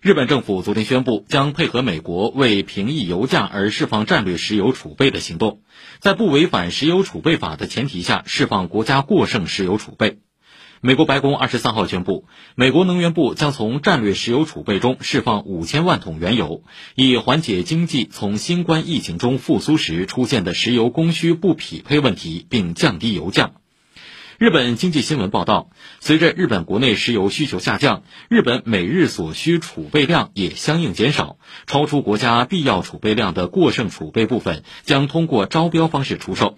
日本政府昨天宣布，将配合美国为平抑油价而释放战略石油储备的行动，在不违反石油储备法的前提下释放国家过剩石油储备。美国白宫23号宣布，美国能源部将从战略石油储备中释放5000万桶原油，以缓解经济从新冠疫情中复苏时出现的石油供需不匹配问题，并降低油价。日本经济新闻报道，随着日本国内石油需求下降，日本每日所需储备量也相应减少，超出国家必要储备量的过剩储备部分将通过招标方式出售。